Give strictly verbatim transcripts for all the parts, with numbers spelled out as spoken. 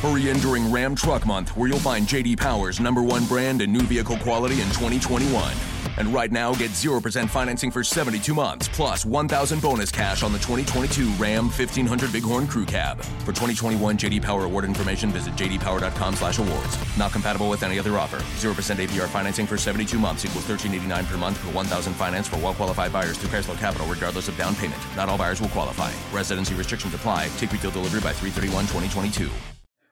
Hurry in during Ram Truck Month, where you'll find J D. Power's number one brand and new vehicle quality in twenty twenty-one. And right now, get zero percent financing for seventy-two months, plus one thousand dollars bonus cash on the twenty twenty-two Ram fifteen hundred Bighorn Crew Cab. For twenty twenty-one J D. Power award information, visit jdpower.com slash awards. Not compatible with any other offer. zero percent A P R financing for seventy-two months equals one thousand three hundred eighty-nine dollars per month for one thousand dollars finance for well-qualified buyers through Chrysler Capital, regardless of down payment. Not all buyers will qualify. Residency restrictions apply. Take retail delivery by three thirty-one twenty twenty-two.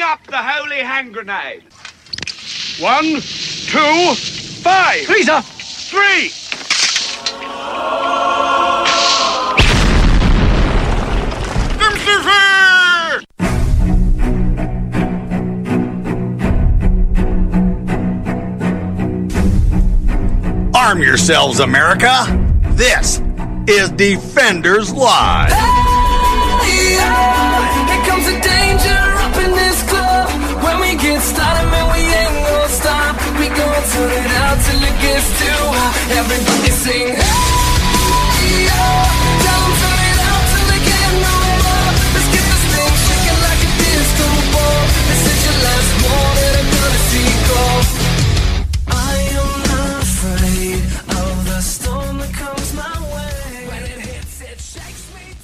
Up the Holy Hand Grenade. One, two, five. Lisa. Three. Arm yourselves, America. This is Defenders Live. Hey, yeah. Here comes the danger.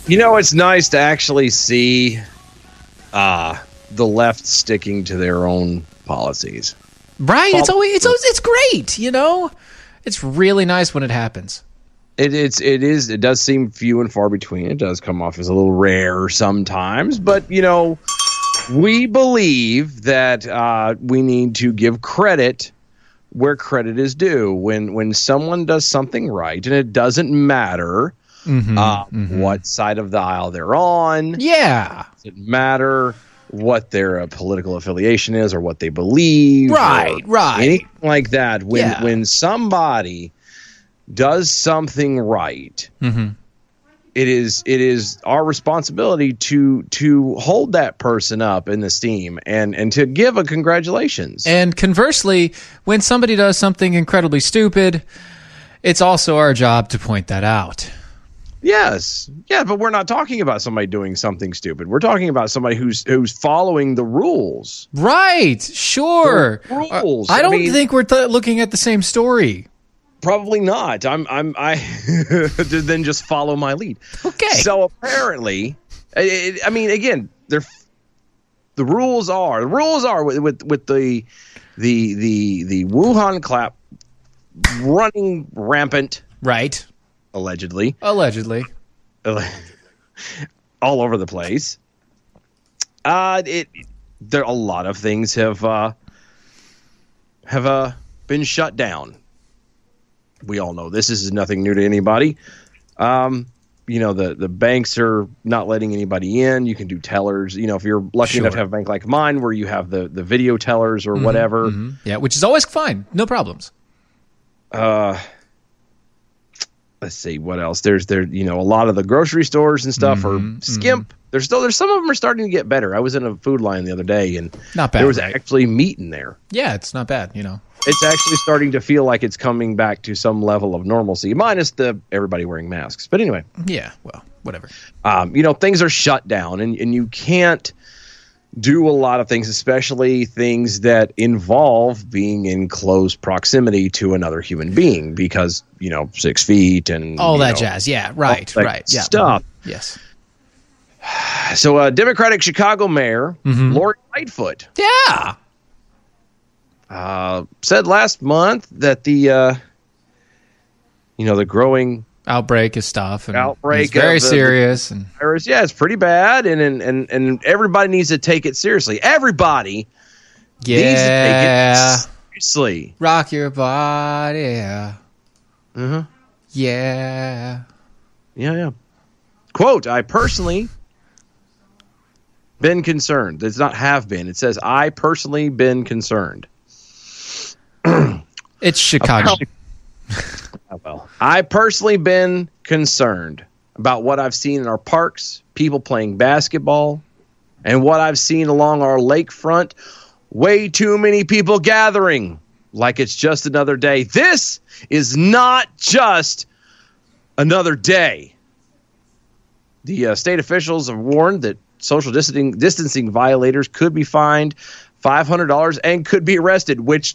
You know, it's nice to actually see uh, the left sticking to their own policies. Right, it's always it's always, it's great, you know. It's really nice when it happens. It it's it is it does seem few and far between. It does come off as a little rare sometimes, but you know, we believe that uh, we need to give credit where credit is due. When when someone does something right, and it doesn't matter mm-hmm, uh, mm-hmm. what side of the aisle they're on. Yeah, it doesn't matter what their uh, political affiliation is or what they believe. Right, right. Anything like that. When yeah. when somebody does something right, mm-hmm. it is it is our responsibility to to hold that person up in esteem and, and to give a congratulations. And conversely, when somebody does something incredibly stupid, it's also our job to point that out. Yes. Yeah, but we're not talking about somebody doing something stupid. We're talking about somebody who's who's following the rules. Right. Sure. The rules. I, I don't I mean, think we're th- looking at the same story. Probably not. I'm I'm I then just follow my lead. Okay. So apparently, it, I mean again, they're the rules are. The rules are with with, with the the the the Wuhan clap running rampant. Right. Allegedly. Allegedly. All over the place. Uh, it there a lot of things have uh, have uh, been shut down. We all know this. This is nothing new to anybody. Um, you know, the, the banks are not letting anybody in. You can do tellers. You know, if you're lucky sure. enough to have a bank like mine where you have the, the video tellers or mm-hmm, whatever. Mm-hmm. Yeah, which is always fine. No problems. Uh Let's see what else. There's there, you know, a lot of the grocery stores and stuff mm-hmm, are skimp. Mm-hmm. There's still there's some of them are starting to get better. I was in a food line the other day and not bad, there was right? actually meat in there. Yeah, it's not bad. You know, it's actually starting to feel like it's coming back to some level of normalcy, minus the everybody wearing masks. But anyway, yeah, well, whatever. Um, you know, things are shut down and, and you can't do a lot of things, especially things that involve being in close proximity to another human being because, you know, six feet and all that know, jazz. Yeah, right, right. Yeah. Stuff. Yes. So, uh, Democratic Chicago Mayor mm-hmm. Lori Lightfoot, yeah, uh, said last month that the uh, you know the growing outbreak of stuff, and outbreak, it's very of the, serious, the virus. And yeah, it's pretty bad, and and and and everybody needs to take it seriously. Everybody, yeah, needs to take it seriously. Rock your body, yeah, uh-huh. yeah, yeah, yeah. Quote: I personally. Been concerned. It's not have been. It says, I personally been concerned. It's Chicago. Oh, well, I personally been concerned about what I've seen in our parks, people playing basketball, and what I've seen along our lakefront. Way too many people gathering like it's just another day. This is not just another day. The uh, state officials have warned that social distancing, distancing violators could be fined five hundred dollars and could be arrested, which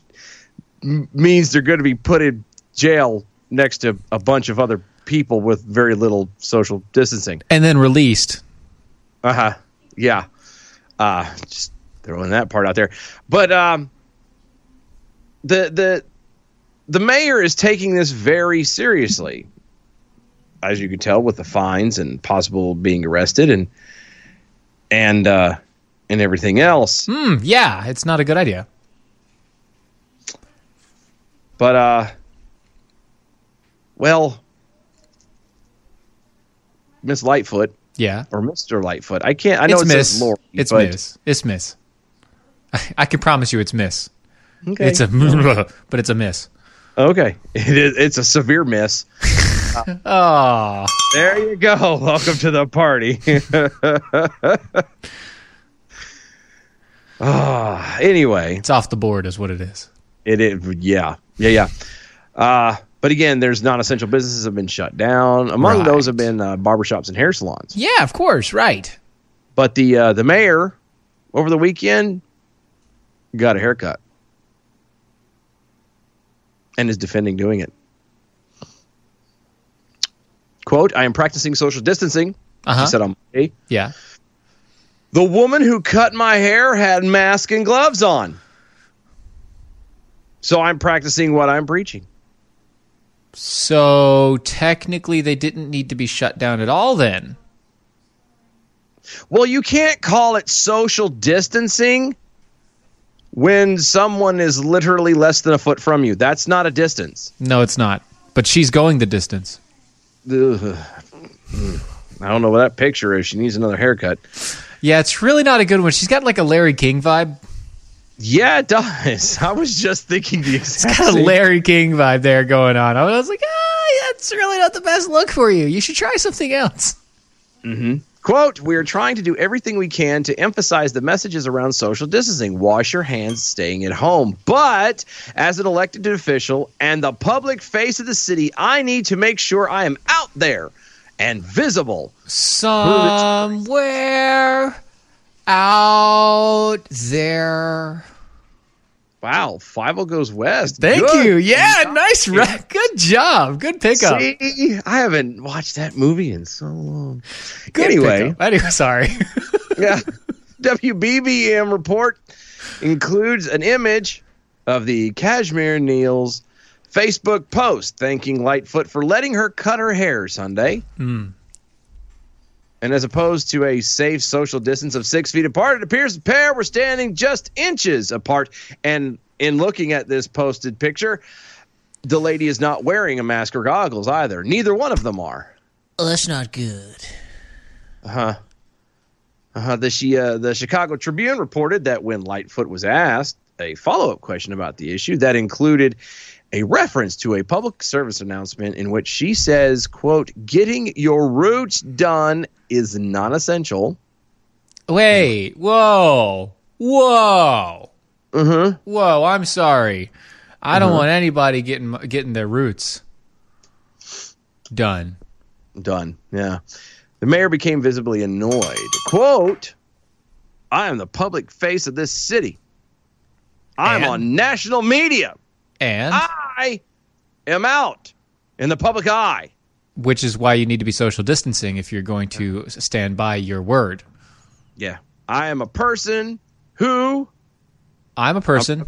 m- means they're going to be put in jail next to a bunch of other people with very little social distancing. And then released. Uh-huh. Yeah. Uh, just throwing that part out there. But um, the the the mayor is taking this very seriously, as you can tell, with the fines and possible being arrested and And uh, and everything else. Mm, yeah, it's not a good idea. But, uh, well, Miss Lightfoot. Yeah. Or Mister Lightfoot. I can't. I know it's, it's Miss. Lori, it's Miss. It's Miss. I, I can promise you it's Miss. Okay. It's a, but it's a miss. Okay. It is, it's a severe miss. Oh, there you go. Welcome to the party. Oh, anyway, it's off the board is what it is. It is. Yeah. Yeah. Yeah. Uh, but again, there's non-essential businesses have been shut down. Among right. those have been uh, barbershops and hair salons. Yeah, of course. Right. But the, uh, the mayor over the weekend got a haircut and is defending doing it. Quote, I am practicing social distancing, uh-huh. she said on Monday. Yeah. The woman who cut my hair had mask and gloves on. So I'm practicing what I'm preaching. So technically they didn't need to be shut down at all then. Well, you can't call it social distancing when someone is literally less than a foot from you. That's not a distance. No, it's not. But she's going the distance. Ugh. I don't know what that picture is. She needs another haircut. Yeah, it's really not a good one. She's got like a Larry King vibe. Yeah, it does. I was just thinking the exact same. It's got a Larry King vibe there going on. I was like, ah, that's really not the best look for you. You should try something else. Mm-hmm. Quote, we are trying to do everything we can to emphasize the messages around social distancing. Wash your hands, staying at home. But as an elected official and the public face of the city, I need to make sure I am out there and visible. Somewhere out there. Wow, Fievel Goes West. Thank good. you. Yeah, good nice. Re- good job. Good pickup. See, I haven't watched that movie in so long. Good anyway, pickup. anyway, sorry. Yeah, W B B M report includes an image of the Kashmir Neal's Facebook post thanking Lightfoot for letting her cut her hair Sunday. Mm. And as opposed to a safe social distance of six feet apart, it appears the pair were standing just inches apart. And in looking at this posted picture, the lady is not wearing a mask or goggles either. Neither one of them are. Oh, that's not good. Uh-huh. Uh-huh. The, she, uh, the Chicago Tribune reported that when Lightfoot was asked a follow-up question about the issue that included a reference to a public service announcement in which she says, quote, getting your roots done is non-essential. Wait, whoa, whoa, uh-huh. whoa, I'm sorry. I uh-huh. don't want anybody getting getting their roots done. Done, yeah. The mayor became visibly annoyed. Quote, I am the public face of this city. I'm and? on national media. And I am out in the public eye. which is why you need to be social distancing if you're going to stand by your word. Yeah. I am a person who... I'm a person.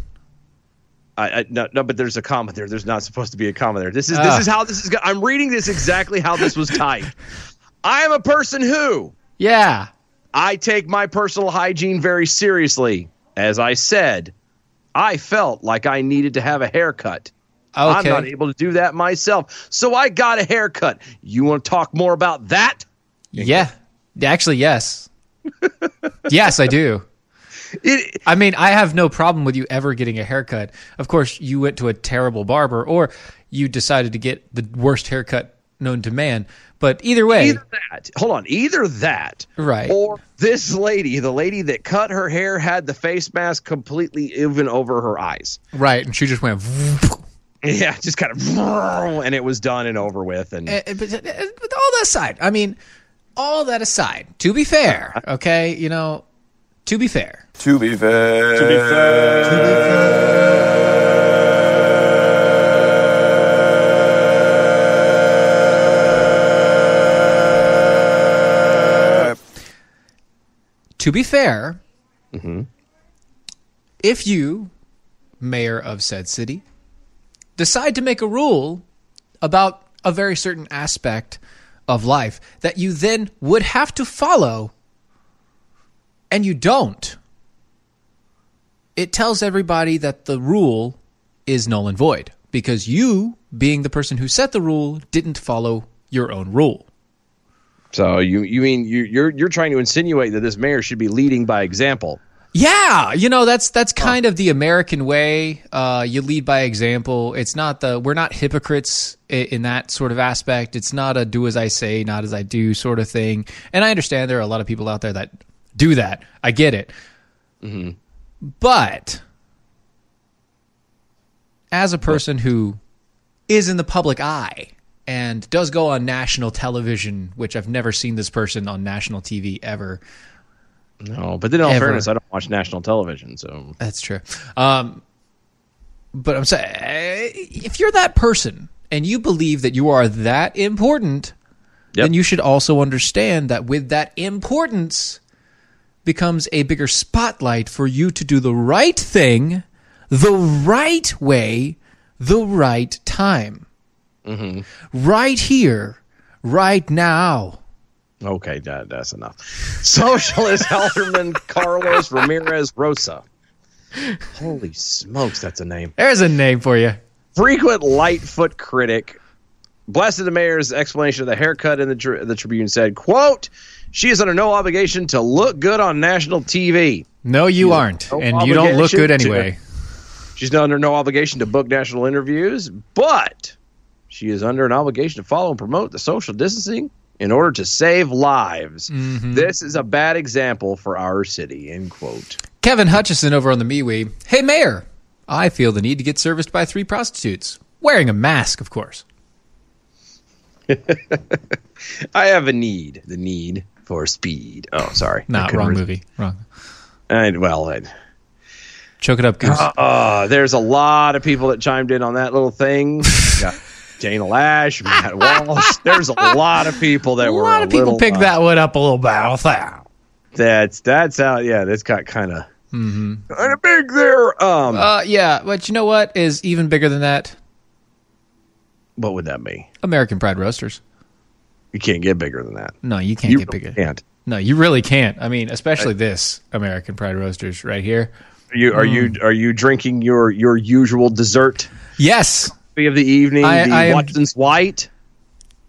I, I, no, no, but there's a comma there. There's not supposed to be a comma there. This is uh. this is how this is... I'm reading this exactly how this was typed. I am a person who... Yeah. I take my personal hygiene very seriously. As I said, I felt like I needed to have a haircut. Okay. I'm not able to do that myself, so I got a haircut. You want to talk more about that? Yeah. Actually, yes. Yes, I do. It, I mean, I have no problem with you ever getting a haircut. Of course, you went to a terrible barber, or you decided to get the worst haircut known to man. But either way. Either that. Hold on. Either that. Right. Or this lady, the lady that cut her hair, had the face mask completely even over her eyes. Right. And she just went. Yeah, just kind of, and it was done and over with. And but, but all that aside, I mean, all that aside, to be fair, okay, you know, to be fair. To be fair. To be fair. To be fair. To be fair, mm-hmm. If you, mayor of said city, decide to make a rule about a very certain aspect of life that you then would have to follow, and you don't, it tells everybody that the rule is null and void because you, being the person who set the rule, didn't follow your own rule. So you you mean you, you're you're trying to insinuate that this mayor should be leading by example? Yeah, you know, that's that's kind of the American way. Uh, you lead by example. It's not the we're not hypocrites in, in that sort of aspect. It's not a do as I say, not as I do sort of thing. And I understand there are a lot of people out there that do that. I get it. Mm-hmm. But as a person who is in the public eye and does go on national television, which I've never seen this person on national T V ever. No, but then in all Ever. fairness, I don't watch national television, so... That's true. Um, but I'm saying, if you're that person and you believe that you are that important, yep. Then you should also understand that with that importance becomes a bigger spotlight for you to do the right thing, the right way, the right time. Mm-hmm. Right here, right now. Okay, that, that's enough. Socialist Alderman Carlos Ramirez Rosa. Holy smokes, that's a name. There's a name for you. Frequent Lightfoot critic. Blasted the mayor's explanation of the haircut in the, tri- the Tribune said, quote, she is under no obligation to look good on national T V. No, you, you aren't. No and you don't look good anyway. To, she's under no obligation to book national interviews, but she is under an obligation to follow and promote the social distancing in order to save lives. Mm-hmm. This is a bad example for our city, end quote. Kevin Hutchison over on the MeWe. Hey, Mayor, I feel the need to get serviced by three prostitutes. Wearing a mask, of course. I have a need. The need for speed. Oh, sorry. Not wrong re- movie. Wrong. And, well, I... Choke it up, Goose. Uh, uh, there's a lot of people that chimed in on that little thing. Yeah. Dana Lash, Matt Walsh. There's a lot of people that a were a lot of people picked uh, that one up a little bit. That's that's how yeah, that's got kind of mm-hmm. kind of big there. Um, uh, yeah, but you know what is even bigger than that? What would that be? American Pride Roasters. You can't get bigger than that. No, you can't you get really bigger. Can't. No, you really can't. I mean, especially I, this American Pride Roasters right here. Are you are mm. you are you drinking your your usual dessert? Yes. Of the evening, I, the I Watson's White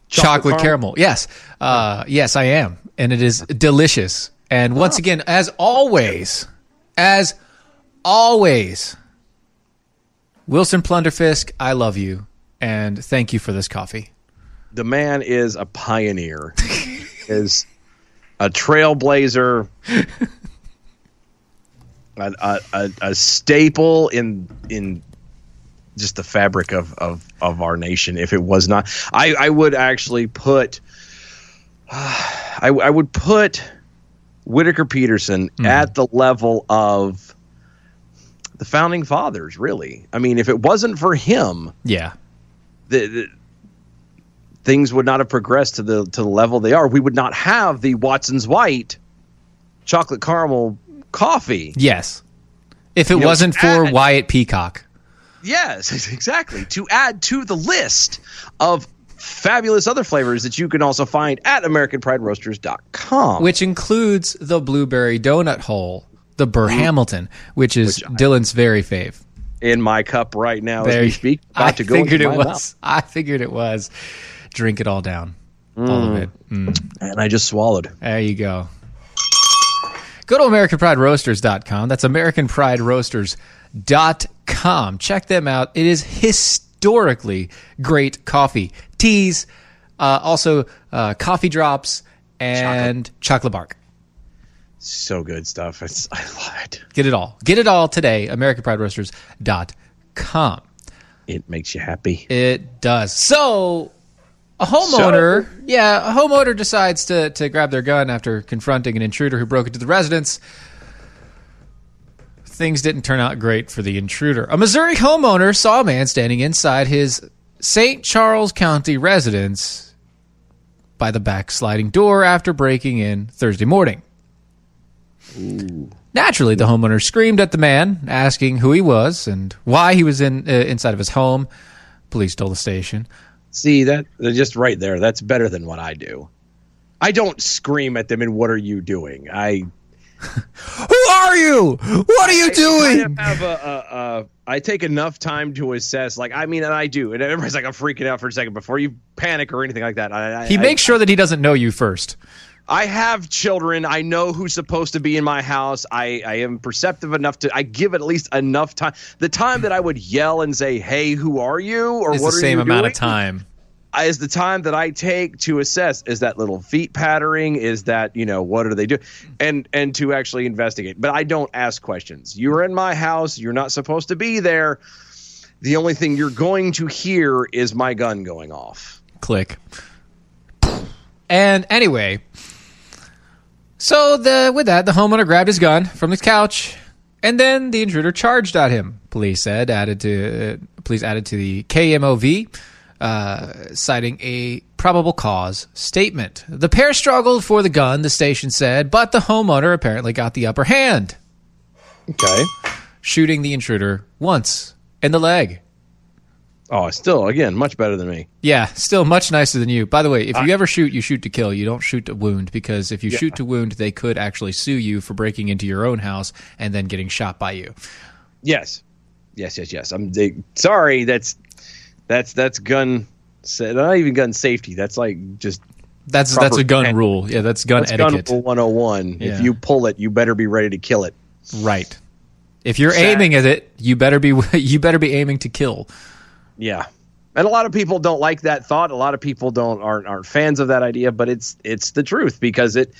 chocolate, chocolate caramel. Yes, uh, yes, I am, and it is delicious. And once oh. again, as always, as always, Wilson Plunderfisk, I love you, and thank you for this coffee. The man is a pioneer, is a trailblazer, a, a, a, a staple in in. Just the fabric of, of, of our nation. If it was not, I, I would actually put, uh, I, I would put Whitaker Peterson mm. at the level of the founding fathers. Really, I mean, if it wasn't for him, yeah, the, the things would not have progressed to the to the level they are. We would not have the Watson's White chocolate caramel coffee. Yes. If it you wasn't know, for add, Wyatt Peacock. Yes, exactly. To add to the list of fabulous other flavors that you can also find at American Pride Roasters dot com. Which includes the Blueberry Donut Hole, the Burr Hamilton, which is which Dylan's very fave. In my cup right now there, as we speak. About I to go figured it was. Mouth. I figured it was. Drink it all down. Mm. All of it. Mm. And I just swallowed. There you go. Go to American Pride Roasters dot com. That's American Pride Roasters dot com. Check them out. It is historically great coffee. Teas, uh, also uh, coffee drops, and chocolate, chocolate bark. So good stuff. It's, I love it. Get it all. Get it all today. American Pride Roasters dot com. It makes you happy. It does. So... A homeowner, so, yeah, a homeowner decides to, to grab their gun after confronting an intruder who broke into the residence. Things didn't turn out great for the intruder. A Missouri homeowner saw a man standing inside his Saint Charles County residence by the back sliding door after breaking in Thursday morning. Ooh. Naturally, the homeowner screamed at the man, asking who he was and why he was in uh, inside of his home. Police told the station. See, that just right there, that's better than what I do. I don't scream at them, and what are you doing? I. Who are you? What are you I doing? Kind of have a, a, a, I take enough time to assess, like, I mean, and I do. And everybody's like, I'm freaking out for a second before you panic or anything like that. I, I, he I, makes I, sure that he doesn't know you first. I have children. I know who's supposed to be in my house. I, I am perceptive enough to – I give at least enough time. The time that I would yell and say, hey, who are you or what are you doing? It's the same amount of time. Is the time that I take to assess, is that little feet pattering? Is that, you know, what are they doing? And and to actually investigate. But I don't ask questions. You're in my house. You're not supposed to be there. The only thing you're going to hear is my gun going off. Click. And anyway – So the, with that, the homeowner grabbed his gun from his couch, and then the intruder charged at him. Police said, added to uh, police added to the K M O V, uh, citing a probable cause statement. The pair struggled for the gun, the station said, but the homeowner apparently got the upper hand. Okay, shooting the intruder once in the leg. Oh, still, again, much better than me. Yeah, still much nicer than you. By the way, if you I, ever shoot, you shoot to kill. You don't shoot to wound, because if you yeah. shoot to wound, they could actually sue you for breaking into your own house and then getting shot by you. Yes. Yes, yes, yes. I'm they, sorry, that's that's that's gun – not even gun safety. That's like just – That's that's a gun etiquette. rule. Yeah, that's gun that's etiquette. That's gun one oh one. Yeah. If you pull it, you better be ready to kill it. Right. If you're Sad. aiming at it, you better be you better be aiming to kill. Yeah. And a lot of people don't like that thought. A lot of people don't aren't aren't fans of that idea, but it's it's the truth, because it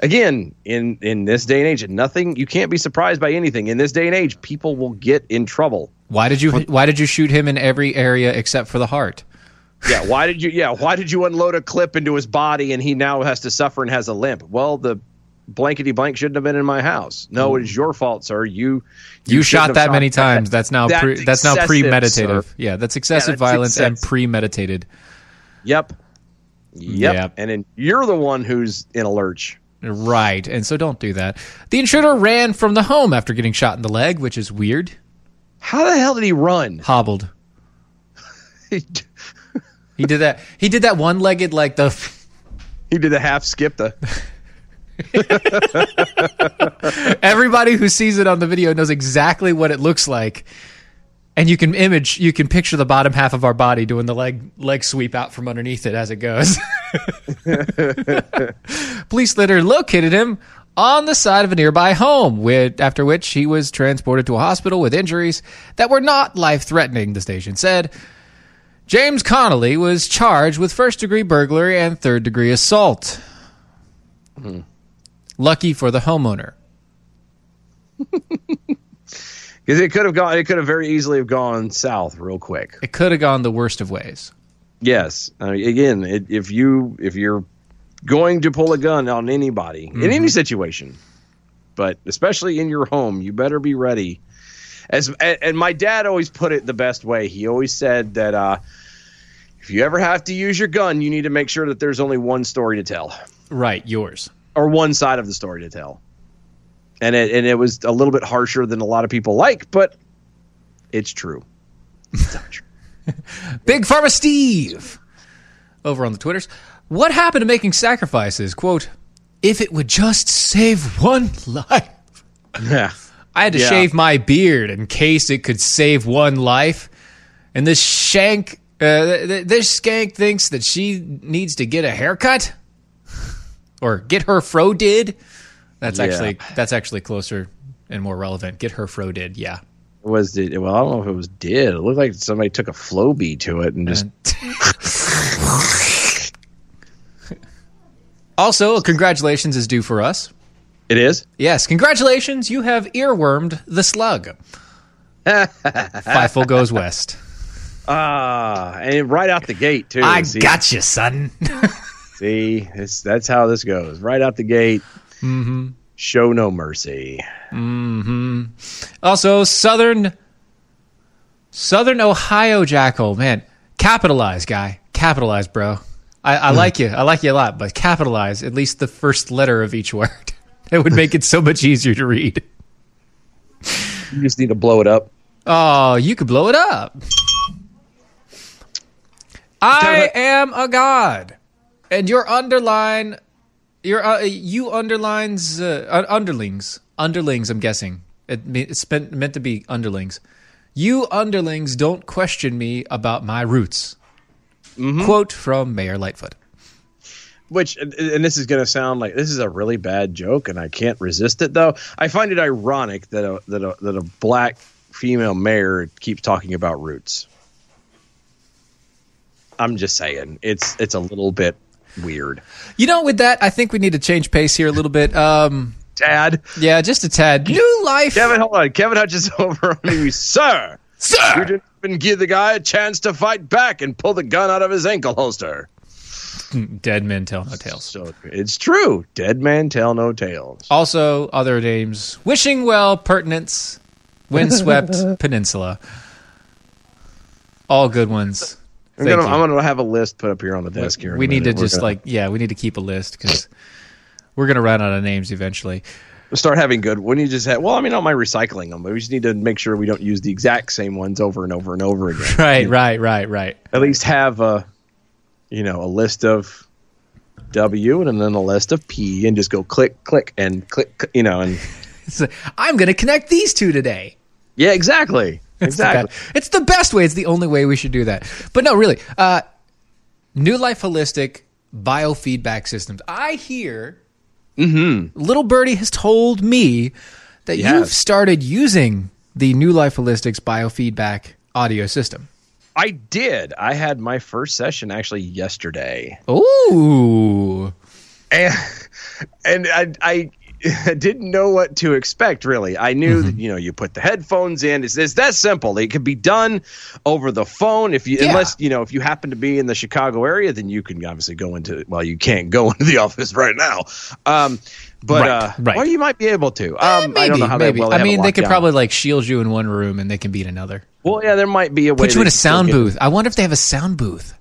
again, in, in this day and age, nothing you can't be surprised by anything. In this day and age, people will get in trouble. Why did you why did you shoot him in every area except for the heart? Yeah, why did you yeah, why did you unload a clip into his body and he now has to suffer and has a limp? Well, the blankety blank shouldn't have been in my house. No, it is your fault, sir. You you, you shot that shot many times. That, that's now that's, pre, that's now premeditative. Sir. Yeah, that's excessive yeah, that's violence excessive. and premeditated. Yep. yep, yep. And then you're the one who's in a lurch, right? And so don't do that. The intruder ran from the home after getting shot in the leg, which is weird. How the hell did he run? Hobbled. he, d- he did that. He did that one-legged like the. He did a half skip the. Everybody who sees it on the video knows exactly what it looks like, and you can image you can picture the bottom half of our body doing the leg leg sweep out from underneath it as it goes. Police later located him on the side of a nearby home, with, after which he was transported to a hospital with injuries that were not life-threatening, the station said. James Connolly was charged with first-degree burglary and third-degree assault. hmm Lucky for the homeowner, because it could have gone. It could have very easily have gone south real quick. It could have gone the worst of ways. Yes. I mean, again, it, if you if you're going to pull a gun on anybody mm-hmm. in any situation, but especially in your home, you better be ready. As and, and my dad always put it the best way. He always said that. Uh, if you ever have to use your gun, you need to make sure that there's only one story to tell. Right, yours. Or one side of the story to tell. And it, and it was a little bit harsher than a lot of people like, but it's true. It's not true. Big Pharma Steve over on the Twitters. What happened to making sacrifices? Quote, if it would just save one life. Yeah. I had to yeah. shave my beard in case it could save one life. And this shank, uh, this skank thinks that she needs to get a haircut or get her fro did. That's yeah. actually that's actually closer and more relevant. Get her fro did. Yeah. It was did. Well, I don't know if it was did. It looked like somebody took a Flowbee to it and just. And also, congratulations is due for us. It is? Yes. Congratulations. You have earwormed the slug. Fievel goes west. Ah, uh, and right out the gate, too. I see? Got you, son. See, it's, that's how this goes. Right out the gate. Mm-hmm. Show no mercy. Mm-hmm. Also, Southern Southern Ohio Jackal. Man, capitalize, guy. Capitalize, bro. I, I like you. I like you a lot, but capitalize at least the first letter of each word. It would make it so much easier to read. You just need to blow it up. Oh, you could blow it up. I am a god, and your underline, your uh, you underlines uh, underlings, underlings. I'm guessing it, it's meant, meant to be underlings. You underlings don't question me about my roots. Mm-hmm. Quote from Mayor Lightfoot. Which, and this is going to sound like this is a really bad joke, and I can't resist it though. I find it ironic that a, that a, that a black female mayor keeps talking about roots. I'm just saying it's it's a little bit weird. You know, with that, I think we need to change pace here a little bit. Um, tad. Yeah, just a tad. New Life. Kevin, hold on. Kevin Hutchins over on me. Sir. Sir. You didn't even give the guy a chance to fight back and pull the gun out of his ankle holster. Dead men tell no tales. So, it's true. Dead men tell no tales. Also, other names. Wishing well, pertinence, windswept, peninsula. All good ones. I'm gonna, I'm gonna have a list put up here on the desk here. We need to we're just gonna, like, yeah, we need to keep a list because we're gonna run out of names eventually. We'll start having good. When you just have, well, I mean, I'm not recycling them, but we just need to make sure we don't use the exact same ones over and over and over again. Right, you right, know? right, right. At least have a, you know, a list of W and then a list of P, and just go click, click, and click, you know, and so I'm gonna connect these two today. Yeah, exactly. It's exactly. The it's the best way. It's the only way we should do that. But no, really. Uh, New Life Holistic Biofeedback Systems. I hear mm-hmm. Little Birdie has told me that yes. you've started using the New Life Holistic's biofeedback audio system. I did. I had my first session actually yesterday. Ooh. And, and I... I I didn't know what to expect, really. I knew mm-hmm. that, you know, you put the headphones in. It's, it's that simple. It could be done over the phone. If you, yeah. unless, you know, if you happen to be in the Chicago area, then you can obviously go into, well, you can't go into the office right now. Um, but, right, uh, right. well, you might be able to. Um, uh, maybe, I don't know how maybe. They, well, they I mean, they could down. probably like shield you in one room and they can be in another. Well, yeah, there might be a way. Put you in a sound booth. It. I wonder if they have a sound booth.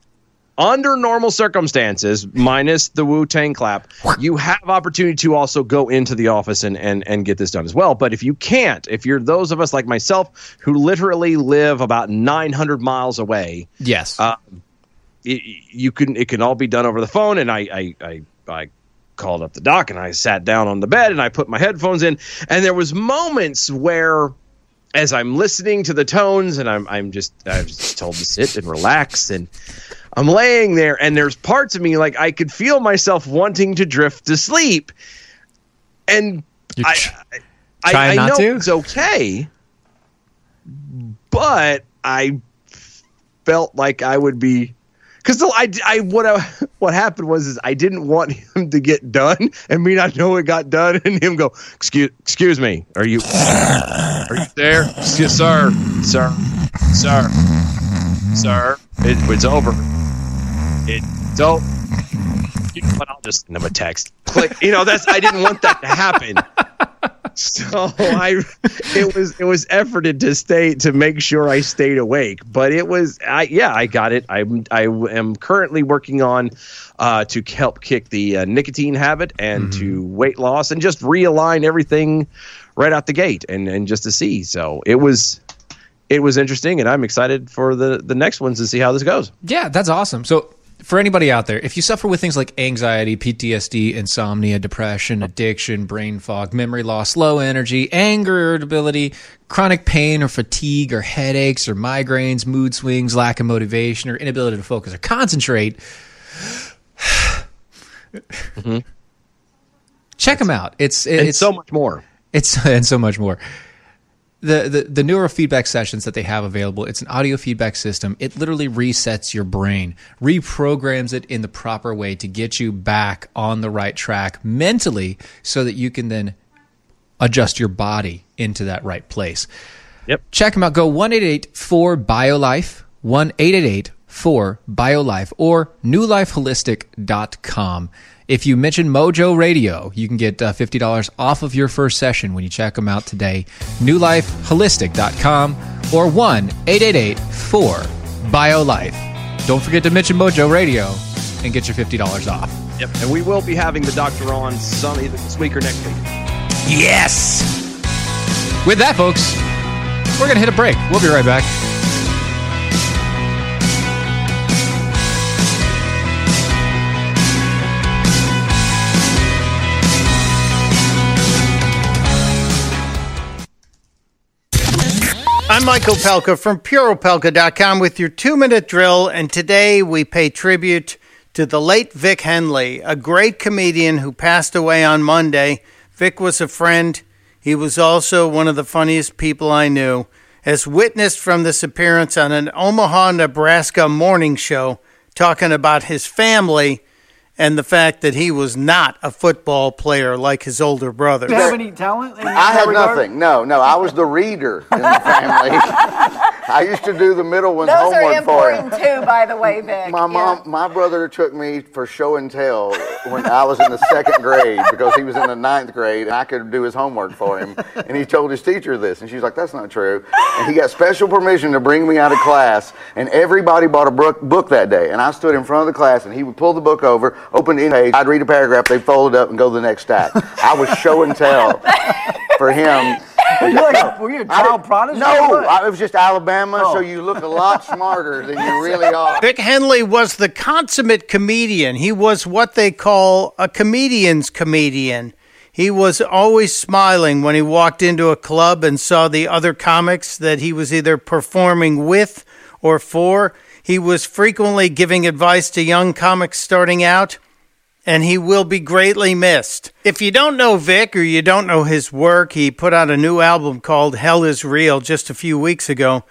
Under normal circumstances, minus the Wu-Tang clap, you have opportunity to also go into the office and, and, and get this done as well. But if you can't, if you're those of us like myself who literally live about nine hundred miles away, yes, uh, it, you can it can all be done over the phone. And I I, I I called up the doc and I sat down on the bed and I put my headphones in. And there was moments where, as I'm listening to the tones and I'm I'm just I was just told to sit and relax and I'm laying there, and there's parts of me, like, I could feel myself wanting to drift to sleep. And You're I, tr- I, I, I know to? It's okay, but I felt like I would be... Because I, I, what, I, what happened was is I didn't want him to get done and me not know it got done and him go, excuse excuse me, are you, are you there? Yes, sir, sir, sir, sir, it, it's over. It don't. You know what? I'll just send them a text. Click. You know that's. I didn't want that to happen. So No, I it was it was efforted to stay to make sure I stayed awake, but it was I yeah I got it. I I am currently working on uh, to help kick the uh, nicotine habit and mm-hmm. to weight loss and just realign everything right out the gate and and just to see. So it was. It was interesting, and I'm excited for the, the next ones to see how this goes. Yeah, that's awesome. So for anybody out there, if you suffer with things like anxiety, P T S D, insomnia, depression, addiction, brain fog, memory loss, low energy, anger, irritability, chronic pain or fatigue or headaches or migraines, mood swings, lack of motivation or inability to focus or concentrate, mm-hmm. check them out. It's, it's, and it's so much more. It's and so much more. The, the the neurofeedback sessions that they have available, it's an audio feedback system. It literally resets your brain, reprograms it in the proper way to get you back on the right track mentally so that you can then adjust your body into that right place. Yep. Check them out. Go one eight eight eight four bio life, one eight eight eight four bio life, or new life holistic dot com. If you mention Mojo Radio, you can get uh, fifty dollars off of your first session when you check them out today. new life holistic dot com or one eight eight eight four bio life. Don't forget to mention Mojo Radio and get your fifty dollars off. Yep. And we will be having the doctor on some either this week or next week. Yes! With that, folks, we're going to hit a break. We'll be right back. I'm Michael Pelka from pure opelka dot com with your two-minute drill, and today we pay tribute to the late Vic Henley, a great comedian who passed away on Monday. Vic was a friend. He was also one of the funniest people I knew, as witnessed from this appearance on an Omaha, Nebraska morning show talking about his family and the fact that he was not a football player like his older brother. Do you have any talent? I had nothing. No, no. I was the reader in the family. I used to do the middle one's Those homework for him. Those are important too, by the way, Vic. My mom, yeah. my brother took me for show and tell when I was in the second grade because he was in the ninth grade and I could do his homework for him. And he told his teacher this, and she's like, "That's not true." And he got special permission to bring me out of class, and everybody bought a book that day. And I stood in front of the class, and he would pull the book over, open the page, I'd read a paragraph, they'd fold it up and go to the next stack. I was show and tell for him. Were you, like a, were you a child prodigy? No, I, it was just Alabama, oh. So you look a lot smarter than you really are. Vic Henley was the consummate comedian. He was what they call a comedian's comedian. He was always smiling when he walked into a club and saw the other comics that he was either performing with or for. He was frequently giving advice to young comics starting out, and he will be greatly missed. If you don't know Vic or you don't know his work, he put out a new album called Hell Is Real just a few weeks ago,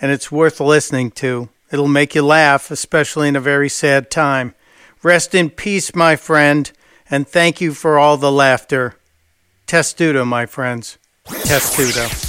and it's worth listening to. It'll make you laugh, especially in a very sad time. Rest in peace, my friend, and thank you for all the laughter. Testudo, my friends. Testudo.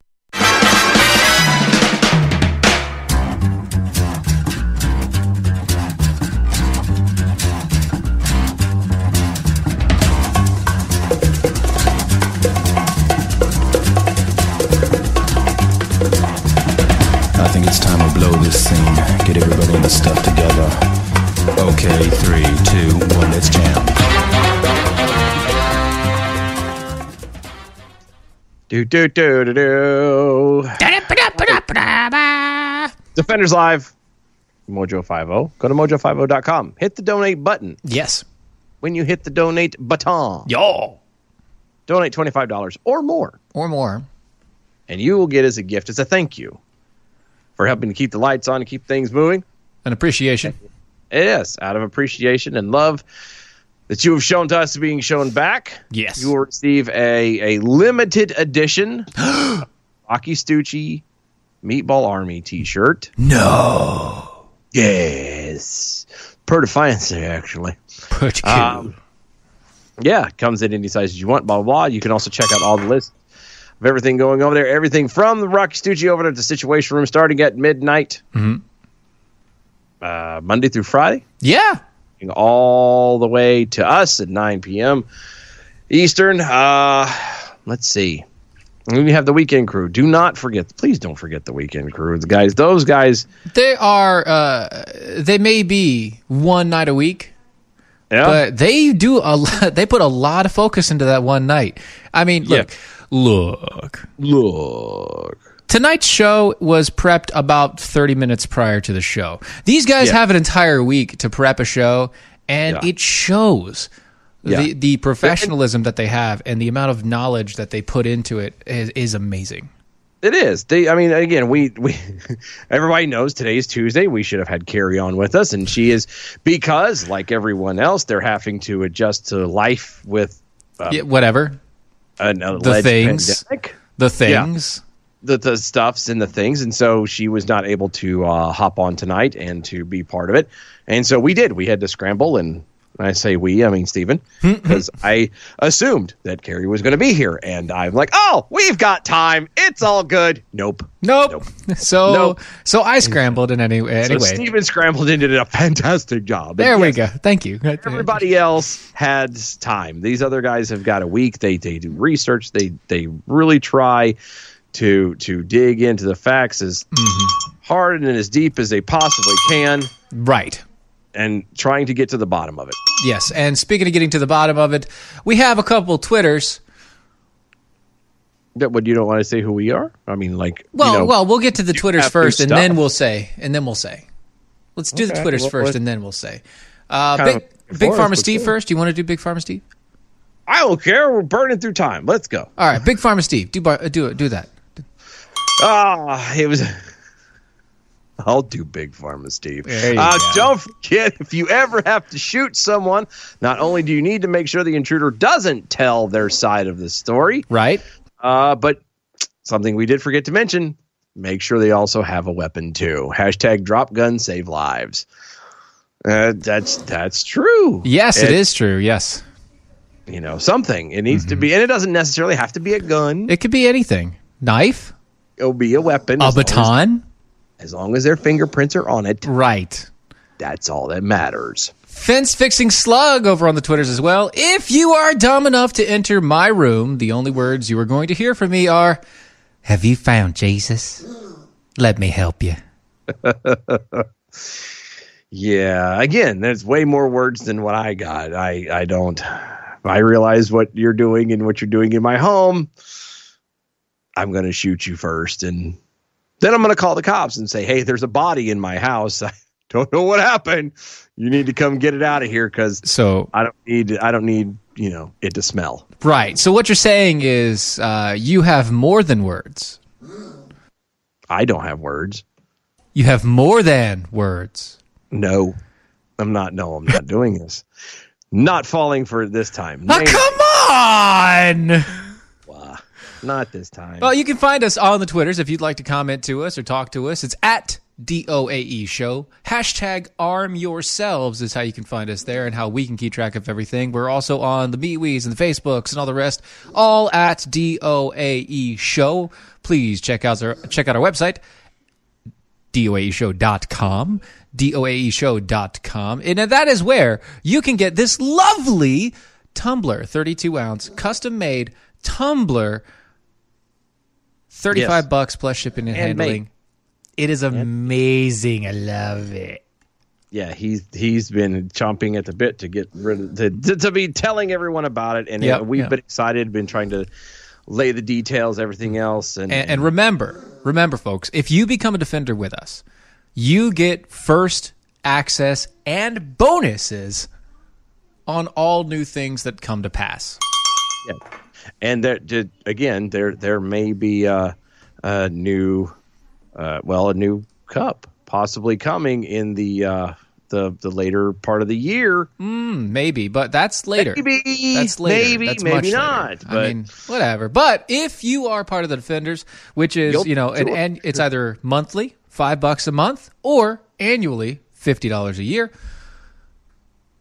Get everybody in the stuff together. Okay, three, two, one, let's jam. Do do do do do. Defenders Live, Mojo fifty. Go to mojo fifty dot com. Hit the donate button. Yes. When you hit the donate button, y'all donate twenty-five dollars or more. Or more. And you will get as a gift as a thank you. We're helping to keep the lights on and keep things moving. An appreciation. It is. Out of appreciation and love that you have shown to us being shown back. Yes. You will receive a, a limited edition Rocky Stucci Meatball Army t-shirt. No. Yes. Per defiance, actually. Pretty cool. Um, yeah, comes in any size you want, blah, blah, blah. You can also check out all the lists of everything going over there, everything from the Rocky Studio over to the Situation Room starting at midnight, mm-hmm. uh, Monday through Friday. Yeah. All the way to us at nine p.m. Eastern. Uh, let's see. And we have the Weekend Crew. Do not forget. Please don't forget the Weekend Crew. The guys, those guys. They are, uh, they may be one night a week. Yeah. But they do a lot, they put a lot of focus into that one night. I mean, look, yeah. look, look. Tonight's show was prepped about thirty minutes prior to the show. These guys yeah. have an entire week to prep a show, and yeah. it shows. Yeah. The the professionalism that they have and the amount of knowledge that they put into it is, is amazing. It is. They, I mean, again, we, we everybody knows today's Tuesday. We should have had Carrie on with us, and she is, because like everyone else, they're having to adjust to life with um, yeah, whatever an alleged the things, pandemic. the things, yeah. the the stuffs and the things, and so she was not able to uh, hop on tonight and to be part of it, and so we did. We had to scramble and. When I say we, I mean Steven, because I assumed that Carrie was going to be here, and I'm like, oh, we've got time. It's all good. Nope. Nope. nope. So nope. so I scrambled in any anyway. So Steven scrambled and did a fantastic job. There and we yes, go. Thank you. Everybody else had time. These other guys have got a week. They they do research. They they really try to to dig into the facts as mm-hmm. hard and as deep as they possibly can. Right. And trying to get to the bottom of it. Yes, and speaking of getting to the bottom of it, we have a couple Twitters. That what you don't want to say who we are? I mean, like, well, you know, well, we'll get to the Twitters first, and then we'll say, and then we'll say. Let's do okay, the Twitters well, first, and then we'll say. Uh, Big, Big Pharma Steve first. Do you want to do Big Pharma Steve? I don't care. We're burning through time. Let's go. All right, Big Pharma Steve. Do do it. Do that. Ah, it was. I'll do Big Pharma Steve. Uh, don't forget, if you ever have to shoot someone, not only do you need to make sure the intruder doesn't tell their side of the story. Right. Uh, but something we did forget to mention, make sure they also have a weapon too. Hashtag drop gun, save lives. Uh, that's that's true. Yes, it, it is true. Yes. You know, something. It needs mm-hmm. to be, and it doesn't necessarily have to be a gun. It could be anything. Knife. It'll be a weapon. A baton. As long as their fingerprints are on it. Right. That's all that matters. Fence Fixing Slug over on the Twitters as well. If you are dumb enough to enter my room, the only words you are going to hear from me are, have you found Jesus? Let me help you. Yeah. Again, there's way more words than what I got. I, I don't. I realize what you're doing and what you're doing in my home. I'm going to shoot you first and... Then I'm going to call the cops and say, hey, there's a body in my house. I don't know what happened. You need to come get it out of here because so, I don't need I don't need, you know, it to smell. Right. So what you're saying is uh, you have more than words. I don't have words. You have more than words. No, I'm not. No, I'm not doing this. Not falling for it this time. Oh, come on. Not this time. Well, you can find us on the Twitters if you'd like to comment to us or talk to us. It's at D O A E Show. Hashtag Arm Yourselves is how you can find us there and how we can keep track of everything. We're also on the MeWe's and the Facebooks and all the rest, all at D O A E Show. Please check out our, check out our website, D O A E show dot com, D O A E show dot com. And that is where you can get this lovely tumbler, thirty-two ounce, custom-made tumbler, thirty-five yes. bucks plus shipping and, and handling. Made. It is amazing. I love it. Yeah, he's he's been chomping at the bit to get rid of to, to, to be telling everyone about it, and yep, it, we've yep. been excited, been trying to lay the details, everything else, and, and and remember, remember, folks, if you become a defender with us, you get first access and bonuses on all new things that come to pass. Yeah. And there, again, there there may be a, a new, uh, well, a new cup possibly coming in the uh, the the later part of the year. Mm, maybe, but that's later. Maybe, that's later. Maybe, that's maybe much not. Later. But I mean, whatever. But if you are part of the Defenders, which is yep, you know, and, and it's either monthly, five bucks a month, or annually, fifty dollars a year,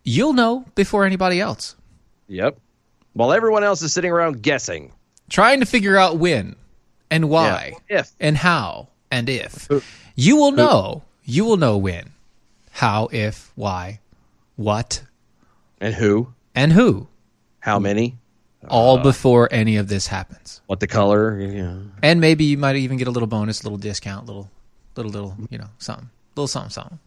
you'll know before anybody else. Yep. while everyone else is sitting around guessing. Trying to figure out when and why yeah. if. and how and if. You will know. You will know when, how, if, why, what. And who. And who. How many. All uh, before any of this happens. What the color. Yeah. And maybe you might even get a little bonus, a little discount, little, little, little, you know, something. Little something, something.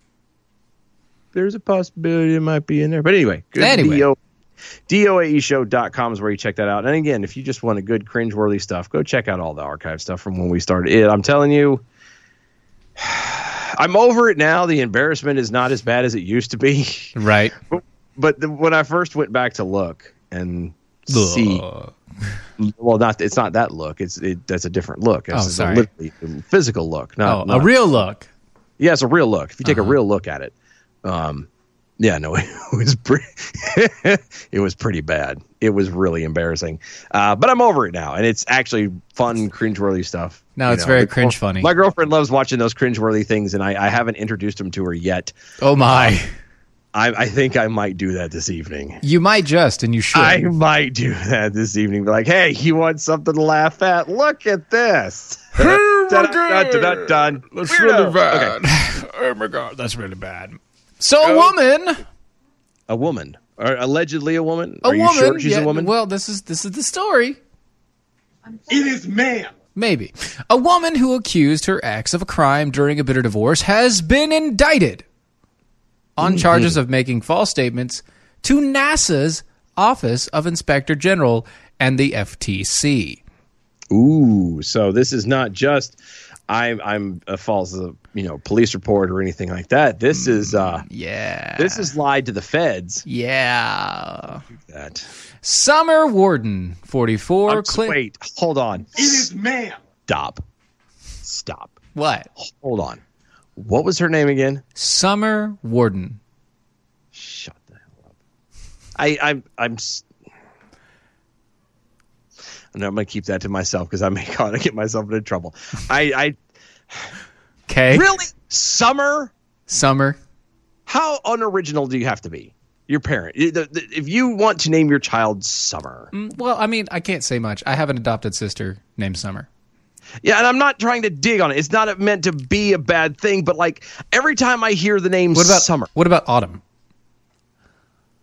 There's a possibility it might be in there. But anyway. Good anyway. D O D O A E show dot com is where you check that out. And again, if you just want a good cringeworthy stuff, go check out all the archive stuff from when we started it. I'm telling you, I'm over it now. The embarrassment is not as bad as it used to be. Right. But, but the, when I first went back to look and Ugh. see, well, not it's not that look. It's it, that's a different look. It's, oh, sorry. It's a literally physical look. Not, oh, not, a real look. Yeah, it's a real look. If you take uh-huh. a real look at it. Um, yeah, no, it was pretty, it was pretty bad. It was really embarrassing. Uh, but I'm over it now, and it's actually fun, cringeworthy stuff. No, you it's know, very cringe funny. My girlfriend loves watching those cringeworthy things, and I, I haven't introduced them to her yet. Oh, my. I, I think I might do that this evening. You might just, and you should. I might do that this evening. Be like, hey, you want something to laugh at? Look at this. Oh, my God. That's really bad. Okay. Oh, my God. That's really bad. So a woman, a woman, or allegedly a woman. A Are you woman, sure she's yeah, a woman? Well, this is this is the story. It is ma'am. Maybe a woman who accused her ex of a crime during a bitter divorce has been indicted on mm-hmm. charges of making false statements to NASA's Office of Inspector General and the F T C. Ooh, so this is not just. I'm I'm a false, you know, police report or anything like that. This is uh, yeah. This is lied to the feds. Yeah. That. Summer Warden, forty-four. Um, Clint- wait, hold on. It is ma'am. Stop. Stop. What? Hold on. What was her name again? Summer Warden. Shut the hell up. I I'm I'm. And I'm going to keep that to myself because I may kind of get myself into trouble. I, okay. Really? Summer? Summer. How unoriginal do you have to be? Your parent. If you want to name your child Summer. Well, I mean, I can't say much. I have an adopted sister named Summer. Yeah, and I'm not trying to dig on it. It's not meant to be a bad thing, but like every time I hear the name what about, Summer. What about Autumn?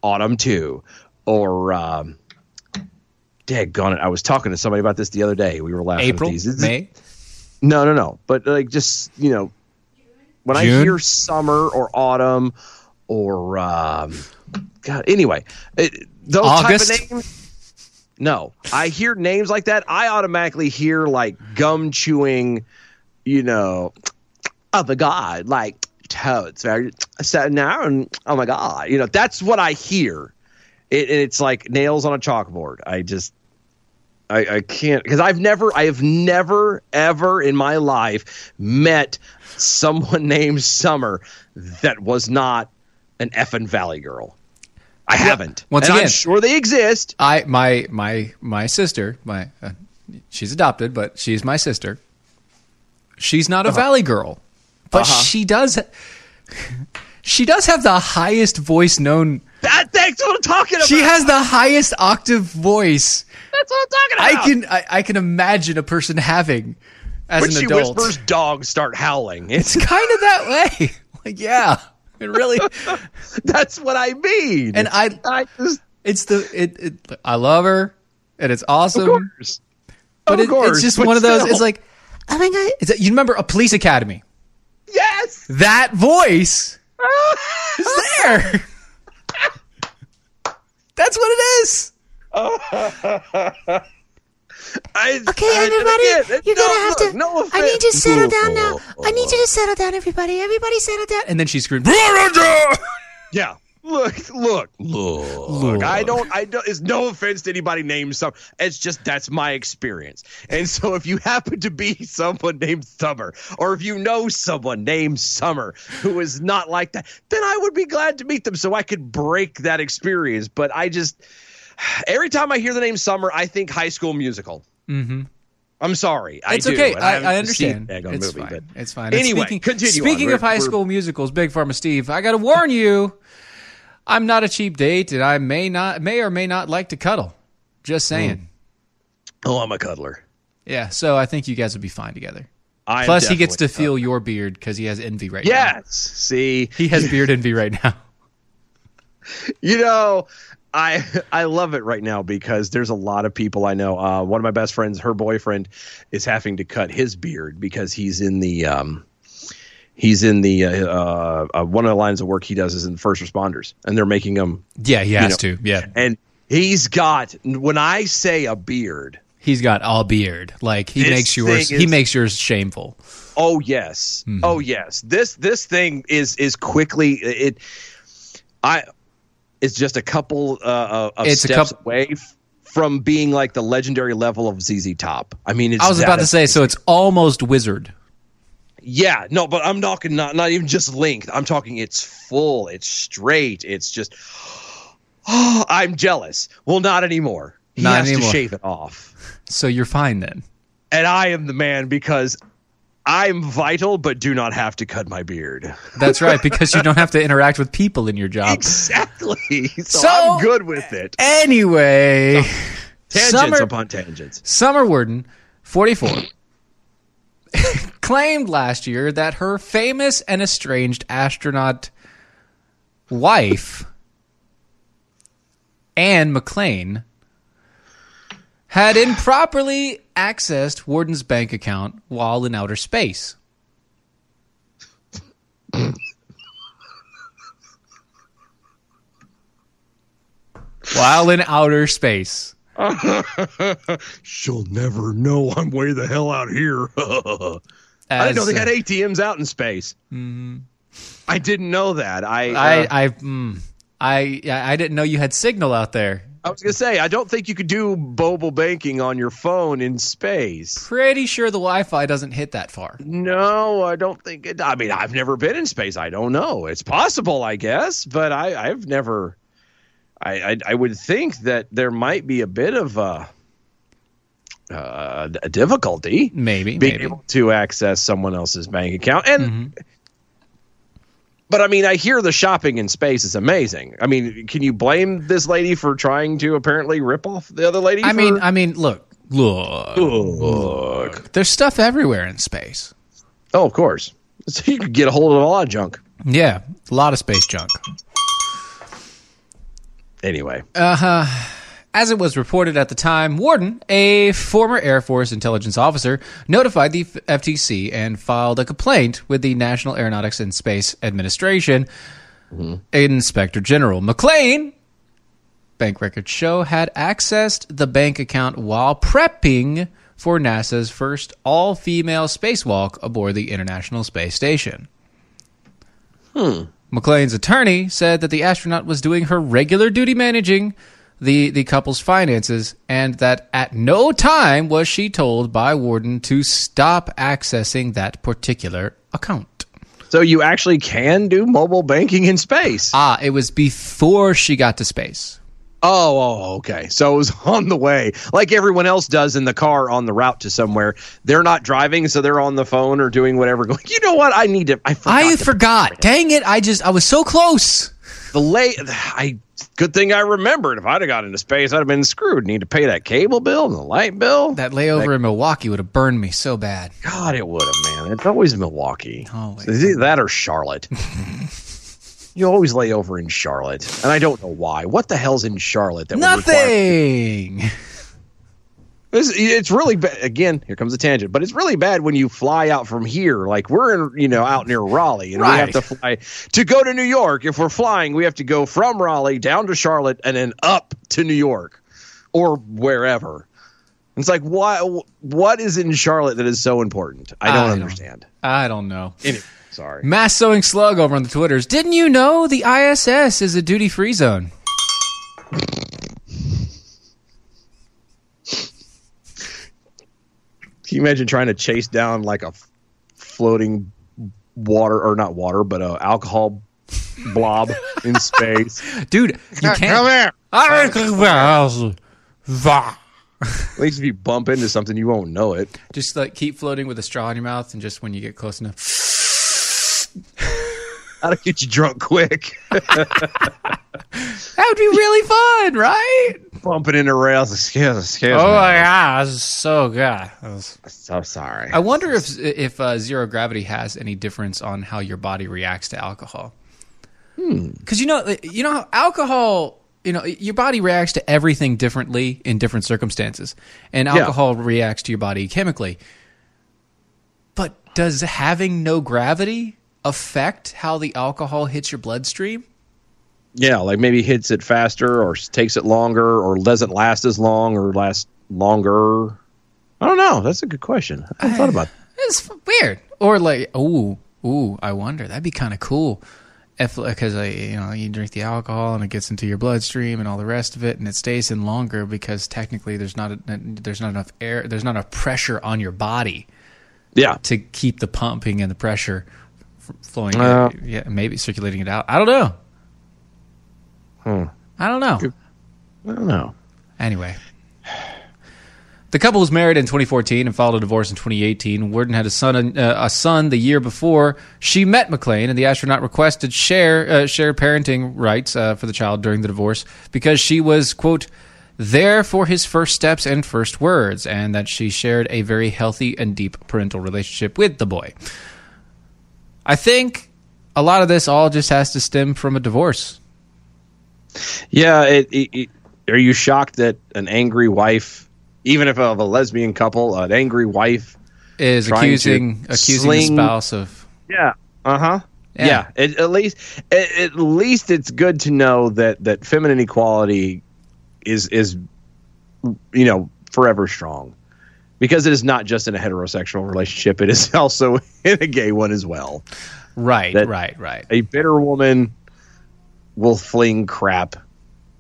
Autumn, too. Or... um Daggone it. I was talking to somebody about this the other day. We were laughing April, at these. It's, May? No, no, no. But like just, you know, when June? I hear summer or autumn or, um, God, anyway. It, those August? Type of names. No. I hear names like that. I automatically hear like gum chewing, you know, oh my God, like toads. So now, and oh my God. You know, that's what I hear. It, it's like nails on a chalkboard. I just, I, I can't, because I've never, I have never, ever in my life met someone named Summer that was not an effing Valley girl. I yeah. haven't. Once and again, I'm sure they exist. I, my, my, my sister, my, uh, she's adopted, but she's my sister. She's not a uh-huh. Valley girl, but uh-huh. she does, she does have the highest voice known. That, that's what I'm talking about. She has the highest octave voice. That's what I'm talking about. I can I, I can imagine a person having as when an adult. When she whispers, dogs start howling. It's kind of that way. Like, yeah, it really. That's what I mean. And I, I just, it's the it, it. I love her, and it's awesome. Of course, but of it, course, it's just but one still. of those. It's like, oh my God, is that, you remember a Police Academy? Yes, that voice is there. That's what it is. Oh, I, okay, I, everybody, again, you're no, gonna have look, to. No I need you to settle down now. I need you to settle down, everybody. Everybody, settle down. And then she screamed. Yeah. Look, look, look, look. I don't. I don't. It's no offense to anybody named Summer. It's just that's my experience. And so, if you happen to be someone named Summer, or if you know someone named Summer who is not like that, then I would be glad to meet them so I could break that experience. But I just every time I hear the name Summer, I think High School Musical. Mm-hmm. I'm sorry. I it's do, okay. I, I understand. It's, movie, fine. it's fine. Anyway, it's speaking, continue. Speaking on. of we're, High we're, School Musicals, Big Pharma Steve, I got to warn you. I'm not a cheap date, and I may not, may or may not like to cuddle. Just saying. Mm. Oh, I'm a cuddler. Yeah, so I think you guys would be fine together. I Plus, he gets to feel your beard because he has envy right yes, now. Yes, see? He has beard envy right now. You know, I I love it right now because there's a lot of people I know. Uh, one of my best friends, her boyfriend, is having to cut his beard because he's in the um, he's in the uh, uh, one of the lines of work he does is in first responders, and they're making him. Yeah, he has know, to. Yeah, and he's got when I say a beard. He's got all beard. Like he this makes yours. Is, he makes yours shameful. Oh yes. Mm-hmm. Oh yes. This this thing is is quickly it. I. It's just a couple uh, of it's steps a couple- away f- from being like the legendary level of Z Z Top. I mean, it's I was about to say, so it's almost Wizard. Yeah, no, but I'm talking not not even just length. I'm talking it's full, it's straight, it's just. Oh, I'm jealous. Well, not anymore. He not has anymore. to shave it off. So you're fine then. And I am the man because I'm vital, but do not have to cut my beard. That's right, because you don't have to interact with people in your job. Exactly. So, so I'm good with it. Anyway. So, tangents Summer, upon tangents. Summer Warden, forty-four, claimed last year that her famous and estranged astronaut wife, Anne McLean, had improperly accessed Warden's bank account while in outer space. While in outer space. She'll never know I'm way the hell out here. As, I didn't know they had A T Ms out in space. Mm-hmm. I didn't know that. I uh, I I, mm, I I didn't know you had signal out there. I was going to say, I don't think you could do mobile banking on your phone in space. Pretty sure the Wi-Fi doesn't hit that far. No, I don't think it. I mean, I've never been in space. I don't know. It's possible, I guess, but I, I've never. I, I I would think that there might be a bit of a, uh, a difficulty. Maybe. Being maybe. able to access someone else's bank account. And. Mm-hmm. But, I mean, I hear the shopping in space is amazing. I mean, can you blame this lady for trying to apparently rip off the other lady? I for... mean, I mean, look, look, look. There's stuff everywhere in space. Oh, of course. So you could get a hold of a lot of junk. Yeah, a lot of space junk. Anyway. Uh-huh. As it was reported at the time, Warden, a former Air Force intelligence officer, notified the F T C and filed a complaint with the National Aeronautics and Space Administration mm-hmm. Inspector General. McLean, bank records show, had accessed the bank account while prepping for NASA's first all-female spacewalk aboard the International Space Station. Hmm. McLean's attorney said that the astronaut was doing her regular duty managing The, the couple's finances, and that at no time was she told by Warden to stop accessing that particular account. So you actually can do mobile banking in space? Ah, it was before she got to space. Oh, oh, okay. So it was on the way. Like everyone else does in the car on the route to somewhere. They're not driving, so they're on the phone or doing whatever. Going, you know what? I need to... I forgot. I forgot. Dang it. I just... I was so close. The late... I... Good thing I remembered. If I'd have got into space, I'd have been screwed. Need to pay that cable bill and the light bill. That layover that... in Milwaukee would have burned me so bad. God, it would have, man. It's always Milwaukee. Always. It's that or Charlotte. You always lay over in Charlotte. And I don't know why. What the hell's in Charlotte? That Nothing! Would require- It's, it's really bad. Again, here comes a tangent, but it's really bad when you fly out from here. Like we're in, you know, out near Raleigh, and right. we have to fly to go to New York. If we're flying, we have to go from Raleigh down to Charlotte and then up to New York or wherever. It's like, why? What is in Charlotte that is so important? I don't I understand. Don't, I don't know. Anyway, sorry. Mass sewing slug over on the Twitters. Didn't you know the I S S is a duty free zone? Can you imagine trying to chase down like a floating water or not water, but a alcohol blob in space? Dude, you can't. Come here. At least if you bump into something, you won't know it. Just like keep floating with a straw in your mouth, and just when you get close enough. That'll get you drunk quick. That would be really fun, right? Bumping into rails. Excuse, excuse oh, me. Oh, my God. So good. I'm so sorry. I wonder if if uh, zero gravity has any difference on how your body reacts to alcohol. Because, hmm. you know, you know how alcohol... You know, your body reacts to everything differently in different circumstances, and alcohol yeah. reacts to your body chemically. But does having no gravity affect how the alcohol hits your bloodstream? Yeah, like maybe hits it faster or takes it longer or doesn't last as long or lasts longer. I don't know. That's a good question. I haven't I, thought about it. It's weird. Or like, ooh, ooh, I wonder. That'd be kind of cool. Because like, you know, you drink the alcohol and it gets into your bloodstream and all the rest of it, and it stays in longer because technically there's not a, there's not enough air, there's not enough pressure on your body, yeah, to keep the pumping and the pressure flowing, uh, yeah, maybe circulating it out. I don't know. Hmm. I don't know. I don't know. Anyway. The couple was married in twenty fourteen and filed a divorce in twenty eighteen. Warden had a son uh, a son the year before she met McLean, and the astronaut requested share uh, share parenting rights uh, for the child during the divorce because she was, quote, there for his first steps and first words, and that she shared a very healthy and deep parental relationship with the boy. I think a lot of this all just has to stem from a divorce. Yeah. It, it, it, are you shocked that an angry wife... Even if of a lesbian couple, an angry wife is accusing accusing the spouse of yeah, uh huh, yeah. yeah. It, at least, it, at least it's good to know that, that feminine equality is is you know forever strong, because it is not just in a heterosexual relationship; it is also in a gay one as well. Right, that right, right. A bitter woman will fling crap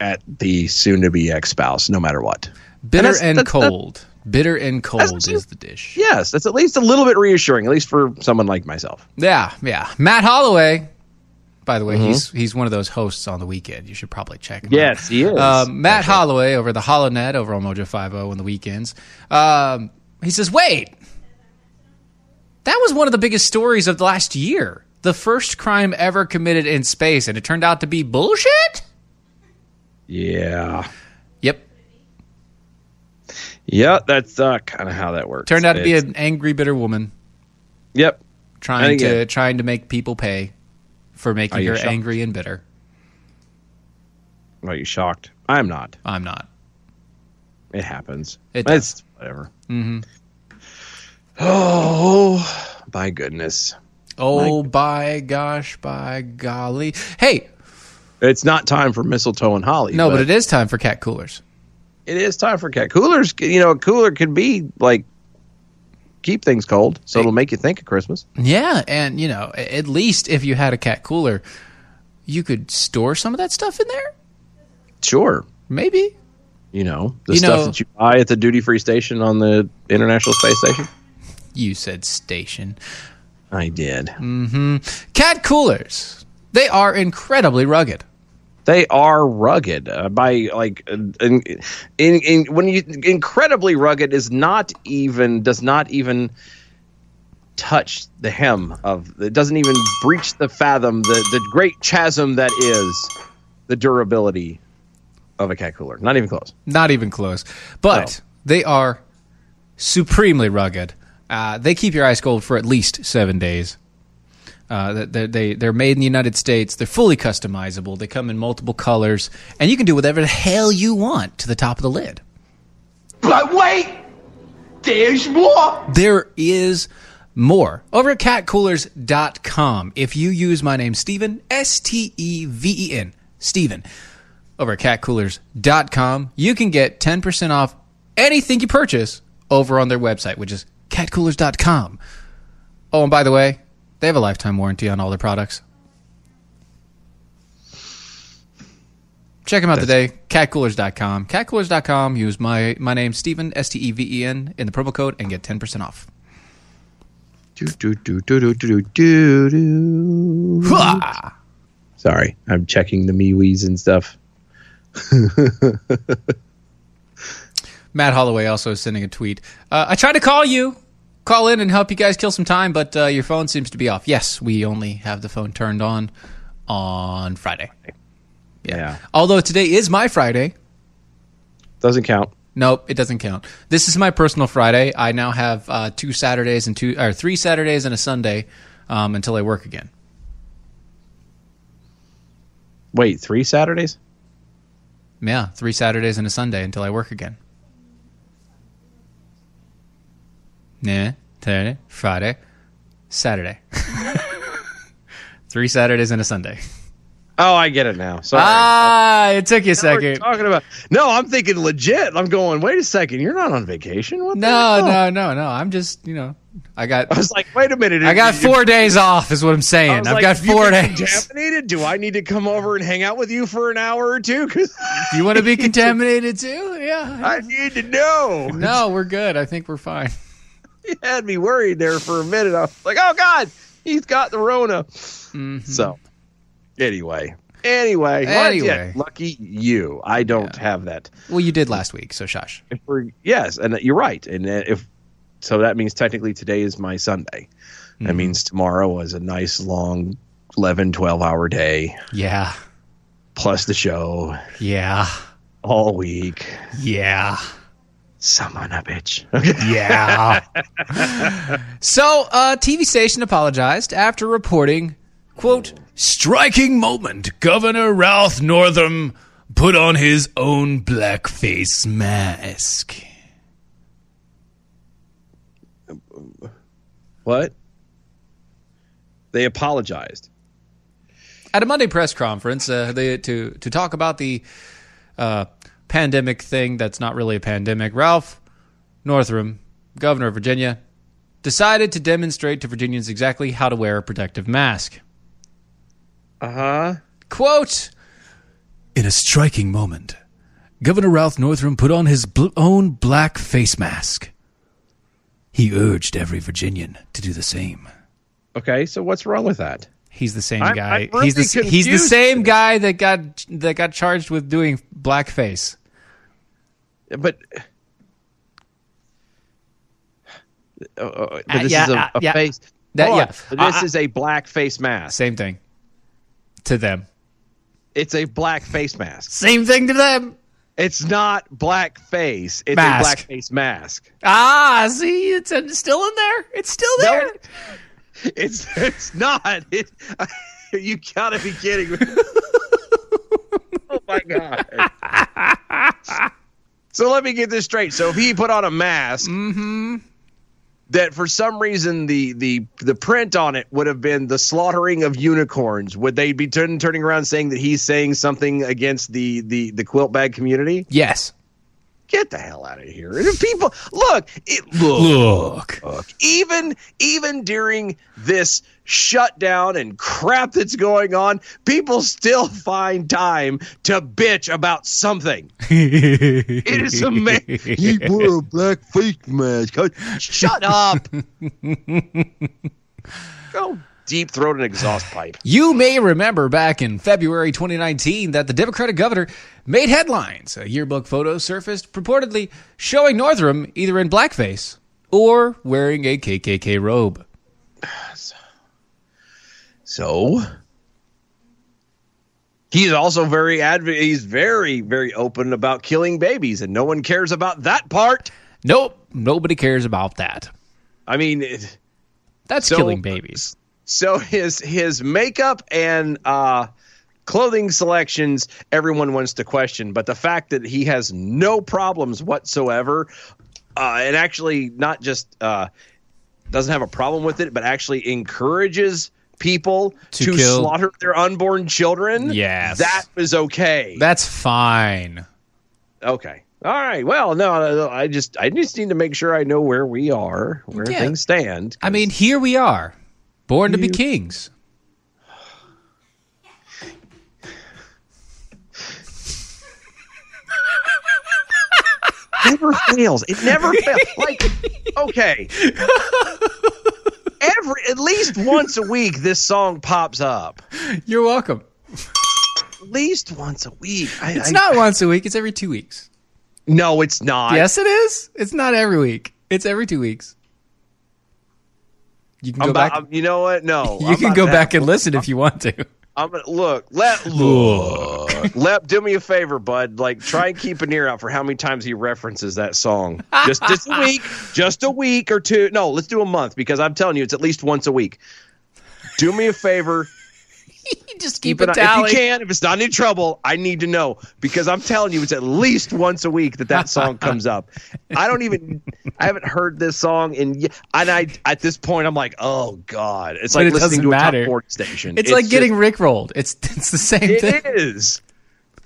at the soon-to-be ex-spouse, no matter what. Bitter and, that's, and that's, cold. That's, Bitter and cold is the dish. Yes, that's at least a little bit reassuring, at least for someone like myself. Yeah, yeah. Matt Holloway, by the way, mm-hmm. he's he's one of those hosts on the weekend. You should probably check him yes, out. Yes, he is. Uh, Matt that's Holloway right. over the HoloNet over on Mojo fifty on the weekends. Um, he says, wait, that was one of the biggest stories of the last year. The first crime ever committed in space, and it turned out to be bullshit? Yeah. Yeah, that's uh, kind of how that works. Turned out to it's, be an angry, bitter woman. Yep, trying to it. trying to make people pay for making her shocked? angry and bitter. Are you shocked? I'm not. I'm not. It happens. It does. It's whatever. Mm-hmm. Oh, by goodness. Oh, my, by gosh, by golly. Hey, it's not time for mistletoe and holly. No, but, but it is time for cat coolers. It is time for cat coolers. You know, a cooler could be like keep things cold, so it'll make you think of Christmas. Yeah, and you know, at least if you had a cat cooler, you could store some of that stuff in there. Sure, maybe. You know, the you stuff know, that you buy at the duty-free station on the International Space Station. You said station. I did. Mm-hmm. Cat coolers. They are incredibly rugged. They are rugged uh, by like uh, in, in in when you incredibly rugged is not even does not even touch the hem of it doesn't even breach the fathom the, the great chasm that is the durability of a cat cooler. Not even close. Not even close. But no. They are supremely rugged. Uh, they keep your ice cold for at least seven days. Uh, they, they, they're made in the United States. They're fully customizable. They come in multiple colors. And you can do whatever the hell you want to the top of the lid. But wait! There's more! There is more. Over at cat coolers dot com. If you use my name, Steven, S T E V E N, Steven, over at cat coolers dot com, you can get ten percent off anything you purchase over on their website, which is cat coolers dot com. Oh, and by the way, they have a lifetime warranty on all their products. Check them out today, cat coolers dot com. cat coolers dot com, use my, my name, Steven, S T E V E N, in the promo code and get ten percent off. Do, do, do, do, do, do, do, do. Hua! Sorry, I'm checking the MeWe's and stuff. Matt Holloway also is sending a tweet. Uh, I tried to call you. call in and help you guys kill some time, but uh, your phone seems to be off. Yes, we only have the phone turned on on Friday. Yeah. yeah. Although today is my Friday. Doesn't count. Nope, it doesn't count. This is my personal Friday. I now have uh, two Saturdays and two or three Saturdays and a Sunday um, until I work again. Wait, three Saturdays? Yeah, three Saturdays and a Sunday until I work again. Yeah, Thursday, Friday, Saturday. Three Saturdays and a Sunday. Oh, I get it now. Sorry. Ah, it took you a second. Talking about. No, I'm thinking legit. I'm going, wait a second. You're not on vacation? What the no, hell? no, no, no. I'm just, you know, I got. I was like, wait a minute. I got four days off is what I'm saying. I've like, got four you days. Contaminated? Do I need to come over and hang out with you for an hour or two? Cause you want to be contaminated too? Yeah. I need to know. No, we're good. I think we're fine. You had me worried there for a minute. I was like, oh, God, he's got the Rona. Mm-hmm. So. Anyway, anyway, anyway. Lucky you. I don't yeah. have that. Well, you did last week, so shush. If we're, yes, and you're right. And if so, that means technically today is my Sunday. Mm-hmm. That means tomorrow was a nice long eleven, twelve-hour day. Yeah. Plus the show. Yeah. All week. Yeah. Someone a bitch. Yeah. So, uh, T V station apologized after reporting, quote, striking moment Governor Ralph Northam put on his own blackface mask. What? They apologized. At a Monday press conference, uh, they, to, to talk about the uh, pandemic thing that's not really a pandemic, Ralph Northam, governor of Virginia, decided to demonstrate to Virginians exactly how to wear a protective mask. Uh-huh. Quote, in a striking moment, Governor Ralph Northam put on his bl- own black face mask. He urged every Virginian to do the same. Okay, so what's wrong with that? He's the same I'm, guy. I'm really he's, the, he's the same guy that got that got charged with doing blackface. But... Uh, but this uh, yeah, is a, a uh, yeah. face... That, yeah. But this uh, is a black face mask. Same thing. To them, it's a black face mask. Same thing to them. It's not black face. It's mask. a black face mask. Ah, see, it's still in there. It's still there. No, it's it's not. It, you gotta be kidding me. Oh my God. So let me get this straight. So if he put on a mask, mm-hmm. that for some reason the, the the print on it would have been the slaughtering of unicorns. Would they be turn, turning around saying that he's saying something against the, the, the quilt bag community? Yes. Get the hell out of here. And if people look, it, look, look, look. Even even during this shutdown and crap that's going on, people still find time to bitch about something. It is amazing. He wore a black face mask. Shut up. Go deep throat an exhaust pipe. You may remember back in February twenty nineteen that the Democratic governor made headlines. A yearbook photo surfaced purportedly showing Northam either in blackface or wearing a K K K robe. So, so he's also very adv- he's very very open about killing babies, and no one cares about that part. Nope, nobody cares about that. I mean, it, that's so, killing babies. So his his makeup and uh, clothing selections, everyone wants to question. But the fact that he has no problems whatsoever, uh, and actually not just uh, doesn't have a problem with it, but actually encourages people to, to slaughter their unborn children. Yes. That was okay. That's fine. Okay. All right. Well, no, I just I just need to make sure I know where we are, where yeah. things stand. I mean, here we are. Born to be kings. Never fails. It never fails. Like, okay. Every at least once a week, this song pops up. You're welcome. At least once a week. I, it's I, not I, once a week. It's every two weeks. No, it's not. Yes, it is. It's not every week. It's every two weeks. You can go I'm back. About, you know what? No, you I'm can go back and listen I'm, if you want to. I'm gonna, look, let look, let do me a favor, bud. Like, try and keep an ear out for how many times he references that song. Just just a week, just a week or two. No, let's do a month because I'm telling you, it's at least once a week. Do me a favor. Just keep, keep it tally. If you can, if it's not any trouble, I need to know because I'm telling you, it's at least once a week that that song comes up. I don't even, I haven't heard this song, and and I at this point I'm like, oh god, it's like it listening to matter. a top forty station. It's, it's like just, getting rickrolled. It's it's the same it thing. It is,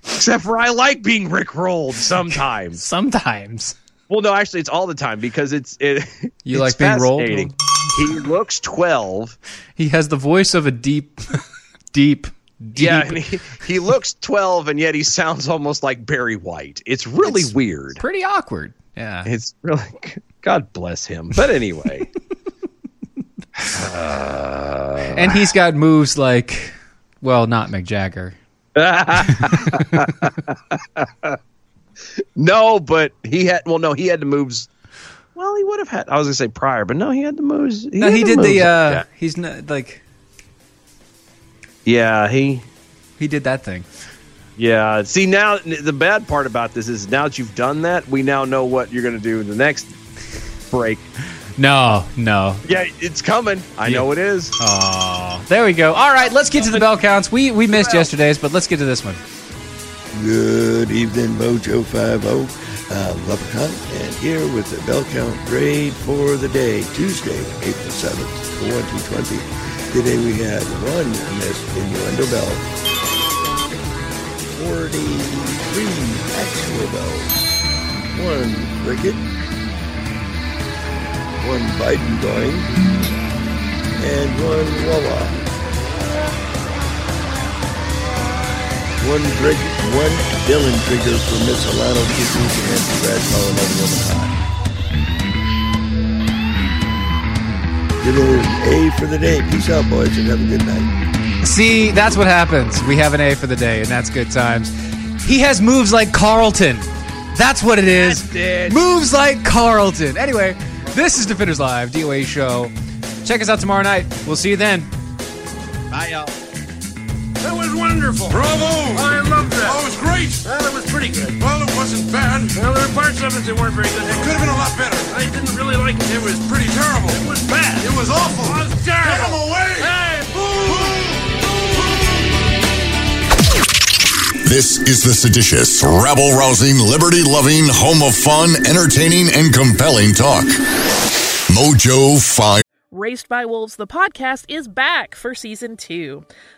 except for I like being rickrolled sometimes. sometimes. Well, no, actually, it's all the time because it's it. You it's like being rolled. He looks twelve. He has the voice of a deep. Deep, deep. Yeah, and he, he looks twelve, and yet he sounds almost like Barry White. It's really it's weird. Pretty awkward. Yeah. It's really, God bless him. But anyway. uh, and he's got moves like, well, not Mick Jagger. No, but he had, well, no, he had the moves. Well, he would have had, I was going to say prior, but no, he had the moves. He no, he the did moves the, uh, like he's not like, Yeah, he he did that thing. Yeah. See, now the bad part about this is now that you've done that, we now know what you're going to do in the next break. No, no. Yeah, it's coming. I yeah. know it is. Oh, there we go. All right, let's get to the bell counts. We we missed well. yesterday's, but let's get to this one. Good evening, Mojo Five-O. Uh, Love Hunt, and here with the bell count grade for the day, Tuesday, April seventh, twenty twenty. Today we had one missed innuendo bell, forty-three actual bells, one cricket, one Biden going, and one Wawa. One cricket, one Dylan trigger for Miss Alano Kisses and Brad Collin on the other side. It is A for the day. Peace out, boys, and have a good night. See, that's what happens. We have an A for the day, and that's good times. He has moves like Carlton. That's what it is. It. Moves like Carlton. Anyway, this is Defenders Live, D O A show. Check us out tomorrow night. We'll see you then. Bye, y'all. That was wonderful. Bravo. I loved that. Oh, it was great. Well, it was pretty good. Well, it wasn't bad. Well, there were parts of it that weren't very good. It could have been a lot better. I didn't really like it. It was pretty terrible. It was bad. It was awful. It was terrible. Get him away. Hey, boo. This is the seditious, rabble-rousing, liberty-loving, home of fun, entertaining, and compelling talk. Mojo Five. Raised by Wolves, the podcast, is back for season two.